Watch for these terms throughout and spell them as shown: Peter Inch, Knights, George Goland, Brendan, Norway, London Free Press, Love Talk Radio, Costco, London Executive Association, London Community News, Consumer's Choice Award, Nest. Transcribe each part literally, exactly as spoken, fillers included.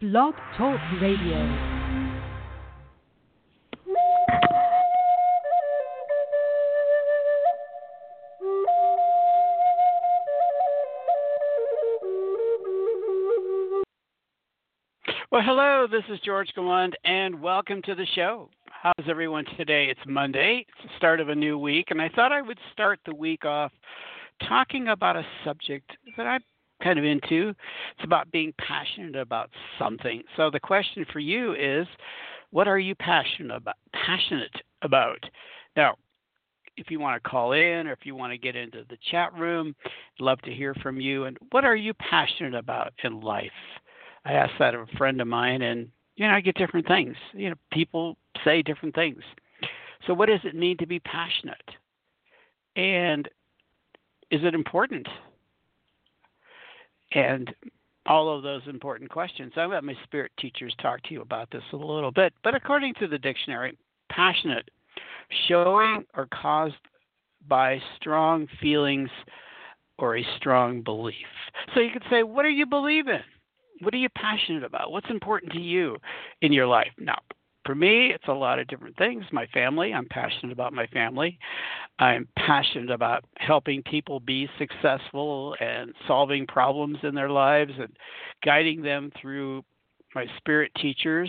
Love Talk Radio. Well, hello, this is George Goland, and welcome to the show. How's everyone today? It's Monday, it's the start of a new week, and I thought I would start the week off talking about a subject that I'm kind of into. It's about being passionate about something. So the question for you is, what are you passionate about? Passionate about? Now, if you want to call in or if you want to get into the chat room, I'd love to hear from you. And what are you passionate about in life? I asked that of a friend of mine, and, you know, I get different things. You know, people say different things. So what does it mean to be passionate? And is it important? And all of those important questions. I've got my spirit teachers talk to you about this a little bit. But according to the dictionary, passionate, showing or caused by strong feelings or a strong belief. So you could say, what do you believe in? What are you passionate about? What's important to you in your life? Now, for me, it's a lot of different things. My family, I'm passionate about my family. I'm passionate about helping people be successful and solving problems in their lives and guiding them through my spirit teachers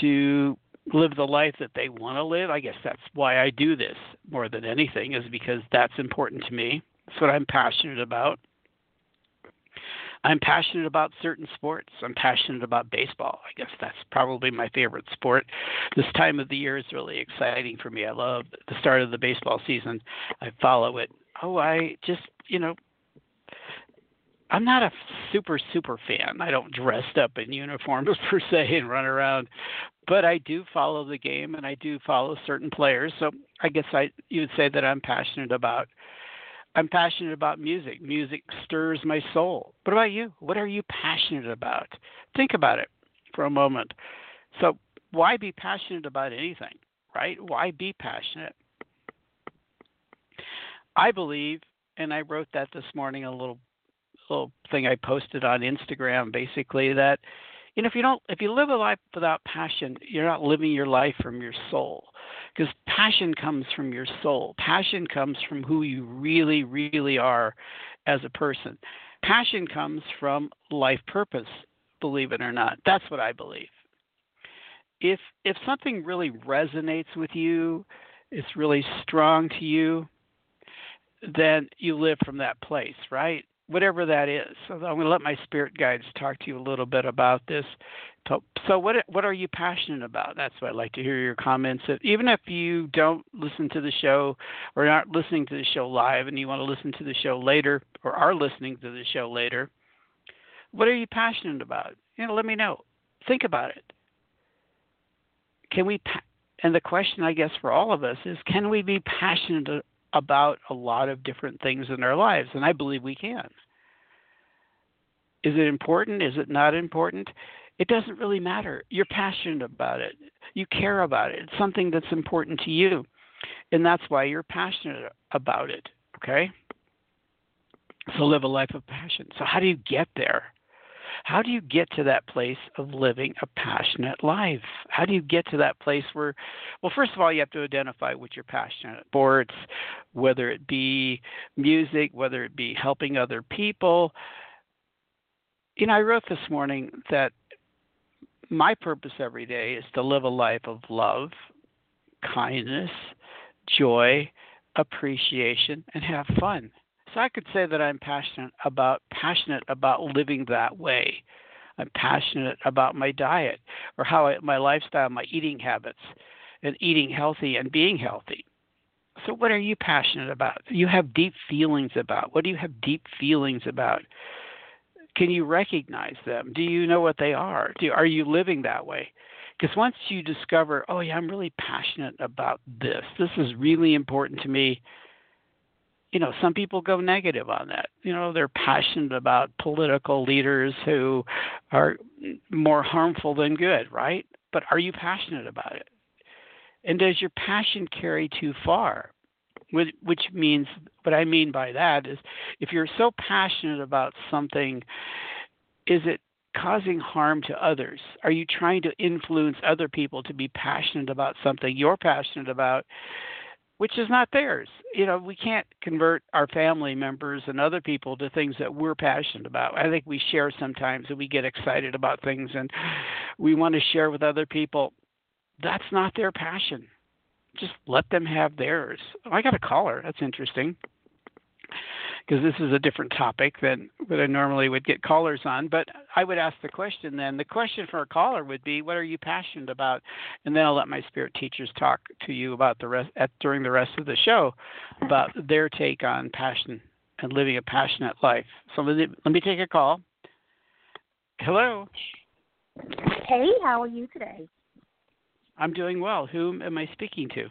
to live the life that they want to live. I guess that's why I do this more than anything, is because that's important to me. That's what I'm passionate about. I'm passionate about certain sports. I'm passionate about baseball. I guess that's probably my favorite sport. This time of the year is really exciting for me. I love the start of the baseball season. I follow it. Oh, I just, you know, I'm not a super, super fan. I don't dress up in uniforms per se and run around. But I do follow the game, and I do follow certain players. So I guess I you would say that I'm passionate about I'm passionate about music. Music stirs my soul. What about you? What are you passionate about? Think about it for a moment. So why be passionate about anything, right? Why be passionate? I believe, and I wrote that this morning, a little little thing I posted on Instagram, basically, that, you know, if you don't, if you live a life without passion, you're not living your life from your soul, because passion comes from your soul. Passion comes from who you really, really are as a person. Passion comes from life purpose, believe it or not. That's what I believe. If if something really resonates with you, it's really strong to you, then you live from that place, right? Whatever that is. So I'm going to let my spirit guides talk to you a little bit about this. So what what are you passionate about? That's why I'd like to hear your comments. Even if you don't listen to the show or aren't listening to the show live and you want to listen to the show later or are listening to the show later, what are you passionate about? You know, let me know. Think about it. Can we, and the question I guess for all of us is, can we be passionate about about a lot of different things in our lives? And I believe we can. Is it important? Is it not important? It doesn't really matter. You're passionate about it. You care about it. It's something that's important to you. And that's why you're passionate about it. Okay? So live a life of passion. So how do you get there? How do you get to that place of living a passionate life? How do you get to that place where, well, first of all, you have to identify what you're passionate about. Sports, whether it be music, whether it be helping other people. You know, I wrote this morning that my purpose every day is to live a life of love, kindness, joy, appreciation, and have fun. So I could say that I'm passionate about passionate about living that way. I'm passionate about my diet or how I, my lifestyle, my eating habits, and eating healthy and being healthy. So what are you passionate about? You have deep feelings about. What do you have deep feelings about? Can you recognize them? Do you know what they are? Do, are you living that way? Because once you discover, oh, yeah, I'm really passionate about this. This is really important to me. You know, some people go negative on that. You know, they're passionate about political leaders who are more harmful than good, right? But are you passionate about it? And does your passion carry too far? Which means, what I mean by that is, if you're so passionate about something, is it causing harm to others? Are you trying to influence other people to be passionate about something you're passionate about, which is not theirs? You know, we can't convert our family members and other people to things that we're passionate about. I think we share sometimes and we get excited about things and we want to share with other people. That's not their passion. Just let them have theirs. Oh, I got a caller. That's interesting, because this is a different topic than what I normally would get callers on. But I would ask the question then. The question for a caller would be, what are you passionate about? And then I'll let my spirit teachers talk to you about the rest at, during the rest of the show about their take on passion and living a passionate life. So let me, let me take a call. Hello. Hey, how are you today? I'm doing well. Whom am I speaking to?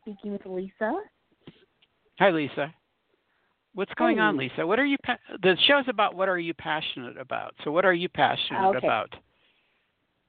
Speaking with Lisa. Hi, Lisa. What's going hey. on, Lisa? What are you? Pa- the show's about what are you passionate about. So, what are you passionate okay. about?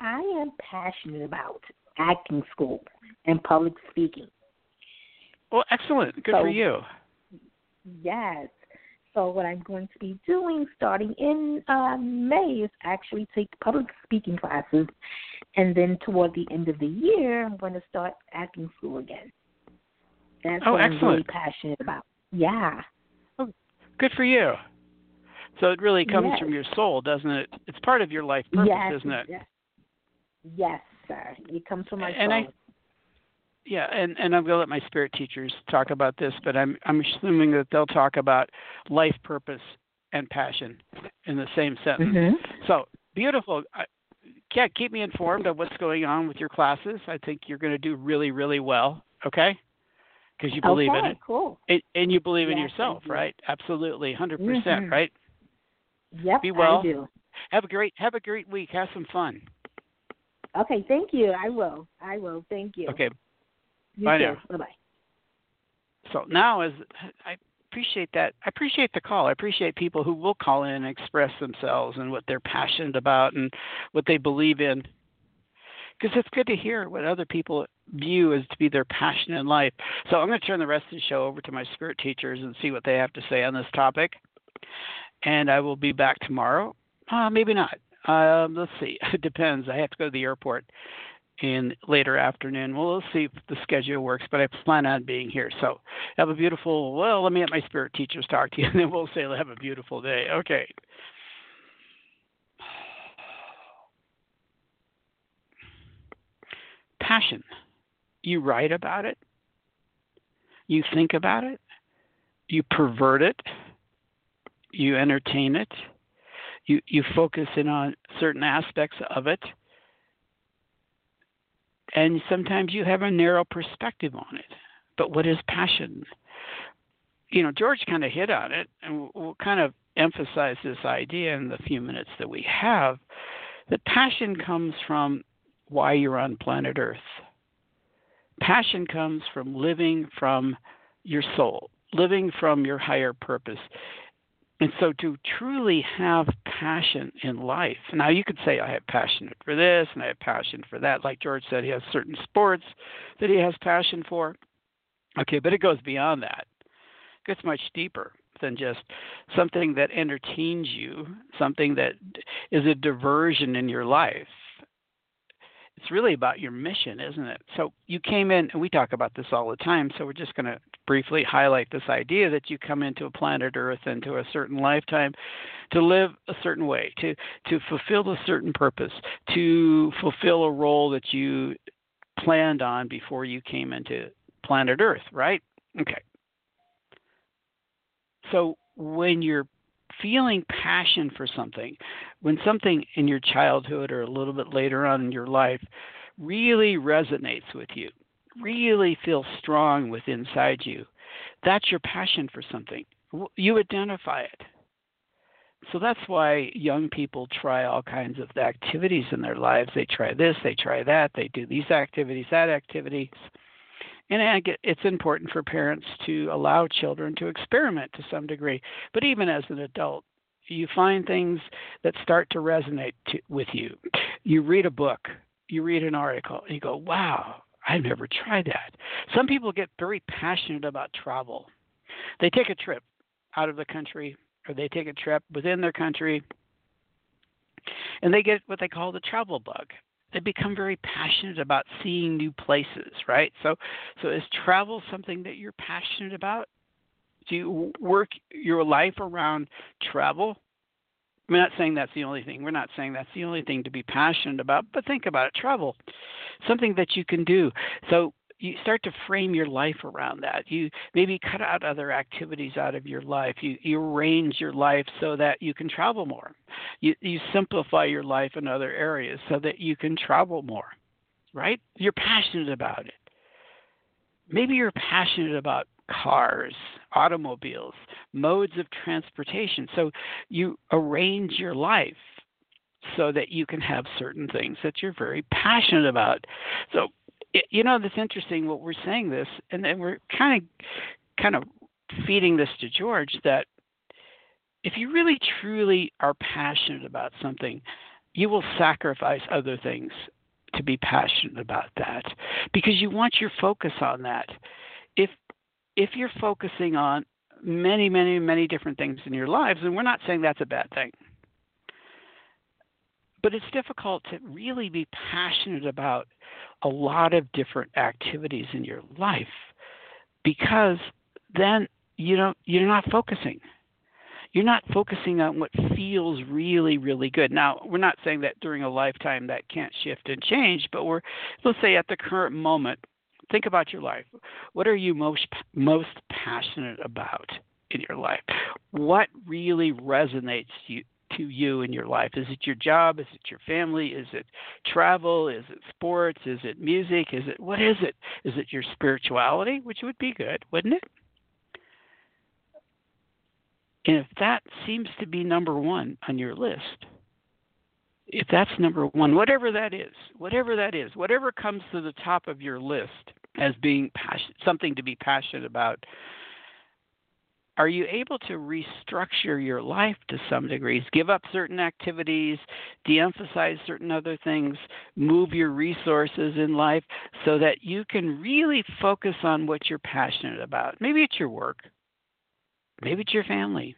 I am passionate about acting school and public speaking. Well, excellent. Good so, for you. Yes. So, what I'm going to be doing starting in uh, May is actually take public speaking classes, and then toward the end of the year, I'm going to start acting school again. That's oh, what excellent. I'm really passionate about. Yeah. Good for you. So it really comes yes. from your soul, doesn't it? It's part of your life purpose, yes, isn't it? Yes. yes, sir. It comes from my and soul. I, yeah, and, and I'm going to let my spirit teachers talk about this, but I'm I'm assuming that they'll talk about life purpose and passion in the same sentence. Mm-hmm. So beautiful. I, yeah, keep me informed of what's going on with your classes. I think you're going to do really, really well, okay? Because you believe okay, in it. Cool. And, and you believe yeah, in yourself, right? Absolutely, one hundred percent, mm-hmm. right? Yep, be well. I do. Have a great have a great week. Have some fun. Okay, thank you. I will. I will. Thank you. Okay. You Bye too. now. Bye-bye. So now as I appreciate that. I appreciate the call. I appreciate people who will call in and express themselves and what they're passionate about and what they believe in. Because it's good to hear what other people view as to be their passion in life. So I'm going to turn the rest of the show over to my spirit teachers and see what they have to say on this topic. And I will be back tomorrow. Uh, maybe not. Um, let's see. It depends. I have to go to the airport in later afternoon. Well, we'll see if the schedule works, but I plan on being here. So have a beautiful, well, let me have my spirit teachers talk to you, and then we'll say have a beautiful day. Okay. Passion. You write about it. You think about it. You pervert it. You entertain it. You you focus in on certain aspects of it. And sometimes you have a narrow perspective on it. But what is passion? You know, George kind of hit on it, and we'll kind of emphasize this idea in the few minutes that we have, that passion comes from why you're on planet Earth. Passion comes from living from your soul, living from your higher purpose. And so to truly have passion in life, now you could say I have passion for this and I have passion for that. Like George said, he has certain sports that he has passion for. Okay, but it goes beyond that. It gets much deeper than just something that entertains you, something that is a diversion in your life. It's really about your mission, isn't it? So you came in, and we talk about this all the time, so we're just going to briefly highlight this idea that you come into a planet Earth, into a certain lifetime, to live a certain way, to, to fulfill a certain purpose, to fulfill a role that you planned on before you came into planet Earth, right? Okay. So when you're feeling passion for something, when something in your childhood or a little bit later on in your life really resonates with you, really feels strong with inside you, that's your passion for something. You identify it. So that's why young people try all kinds of activities in their lives. They try this, they try that, they do these activities, that activities. And it's important for parents to allow children to experiment to some degree. But even as an adult, you find things that start to resonate to, with you. You read a book, you read an article, and you go, wow, I've never tried that. Some people get very passionate about travel. They take a trip out of the country, or they take a trip within their country, And they get what they call the travel bug. They become very passionate about seeing new places, right? So, so is travel something that you're passionate about? Do you work your life around travel? I'm not saying that's the only thing. We're not saying that's the only thing to be passionate about, but think about it. Travel, something that you can do. So you start to frame your life around that. You maybe cut out other activities out of your life. You, you arrange your life so that you can travel more. You, you simplify your life in other areas so that you can travel more, right? You're passionate about it. Maybe you're passionate about cars, automobiles, modes of transportation. So you arrange your life so that you can have certain things that you're very passionate about. So, you know, that's interesting what we're saying this, and then we're kind of kind of feeding this to George, that if you really truly are passionate about something, you will sacrifice other things to be passionate about that, because you want your focus on that. If if you're focusing on many, many, many different things in your lives, and we're not saying that's a bad thing, but it's difficult to really be passionate about a lot of different activities in your life, because then you don't, you're not focusing. You're not focusing on what feels really, really good. Now, we're not saying that during a lifetime that can't shift and change, but we're, let's say at the current moment, think about your life. What are you most most passionate about in your life? What really resonates to you? to you in your life? Is it your job? Is it your family? Is it travel? Is it sports? Is it music? Is it, what is it? Is it your spirituality, which would be good, wouldn't it? And if that seems to be number one on your list, if that's number one, whatever that is, whatever that is, whatever comes to the top of your list as being passion, something to be passionate about, are you able to restructure your life to some degrees, give up certain activities, de-emphasize certain other things, move your resources in life so that you can really focus on what you're passionate about? Maybe it's your work. Maybe it's your family.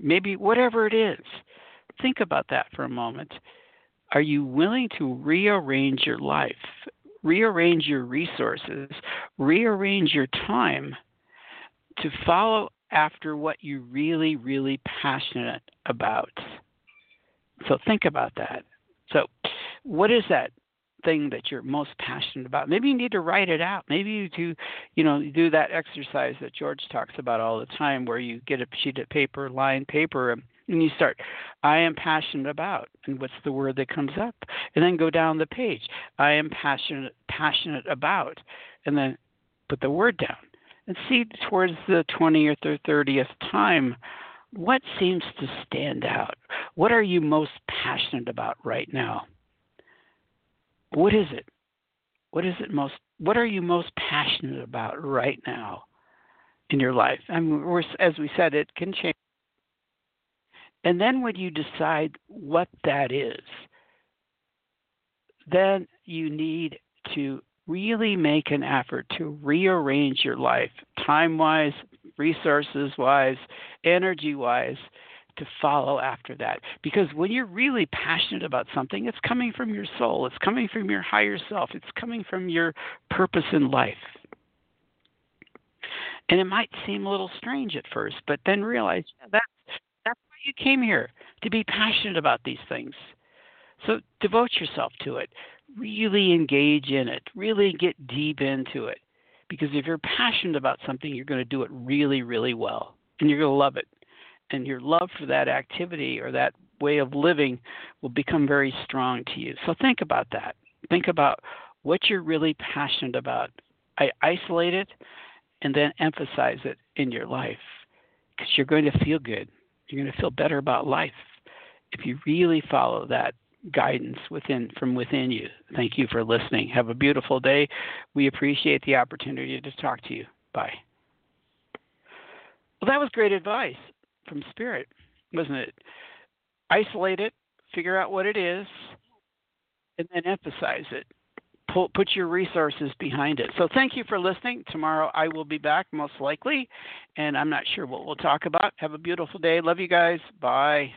Maybe whatever it is. Think about that for a moment. Are you willing to rearrange your life, rearrange your resources, rearrange your time to follow after what you're really, really passionate about? So think about that. So what is that thing that you're most passionate about? Maybe you need to write it out. Maybe you do, you know, do that exercise that George talks about all the time, where you get a sheet of paper, lined paper, and you start, I am passionate about, and what's the word that comes up? And then go down the page. I am passionate, passionate about, and then put the word down. And see towards the twentieth or thirtieth time, what seems to stand out? What are you most passionate about right now? What is it? What is it most? What are you most passionate about right now in your life? I mean, we're, as we said, it can change. And then when you decide what that is, then you need to really make an effort to rearrange your life, time-wise, resources-wise, energy-wise, to follow after that. Because when you're really passionate about something, it's coming from your soul. It's coming from your higher self. It's coming from your purpose in life. And it might seem a little strange at first, but then realize, yeah, that's, that's why you came here, to be passionate about these things. So devote yourself to it. Really engage in it. Really get deep into it. Because if you're passionate about something, you're going to do it really, really well. And you're going to love it. And your love for that activity or that way of living will become very strong to you. So think about that. Think about what you're really passionate about. I isolate it and then emphasize it in your life. Because you're going to feel good. You're going to feel better about life if you really follow that guidance within, from within you. Thank you for listening. Have a beautiful day. We appreciate the opportunity to talk to you. Bye. Well, that was great advice from Spirit, wasn't it? Isolate it, figure out what it is, and then emphasize it. Pull, put your resources behind it. So thank you for listening. Tomorrow I will be back, most likely, and I'm not sure what we'll talk about. Have a beautiful day. Love you guys. Bye.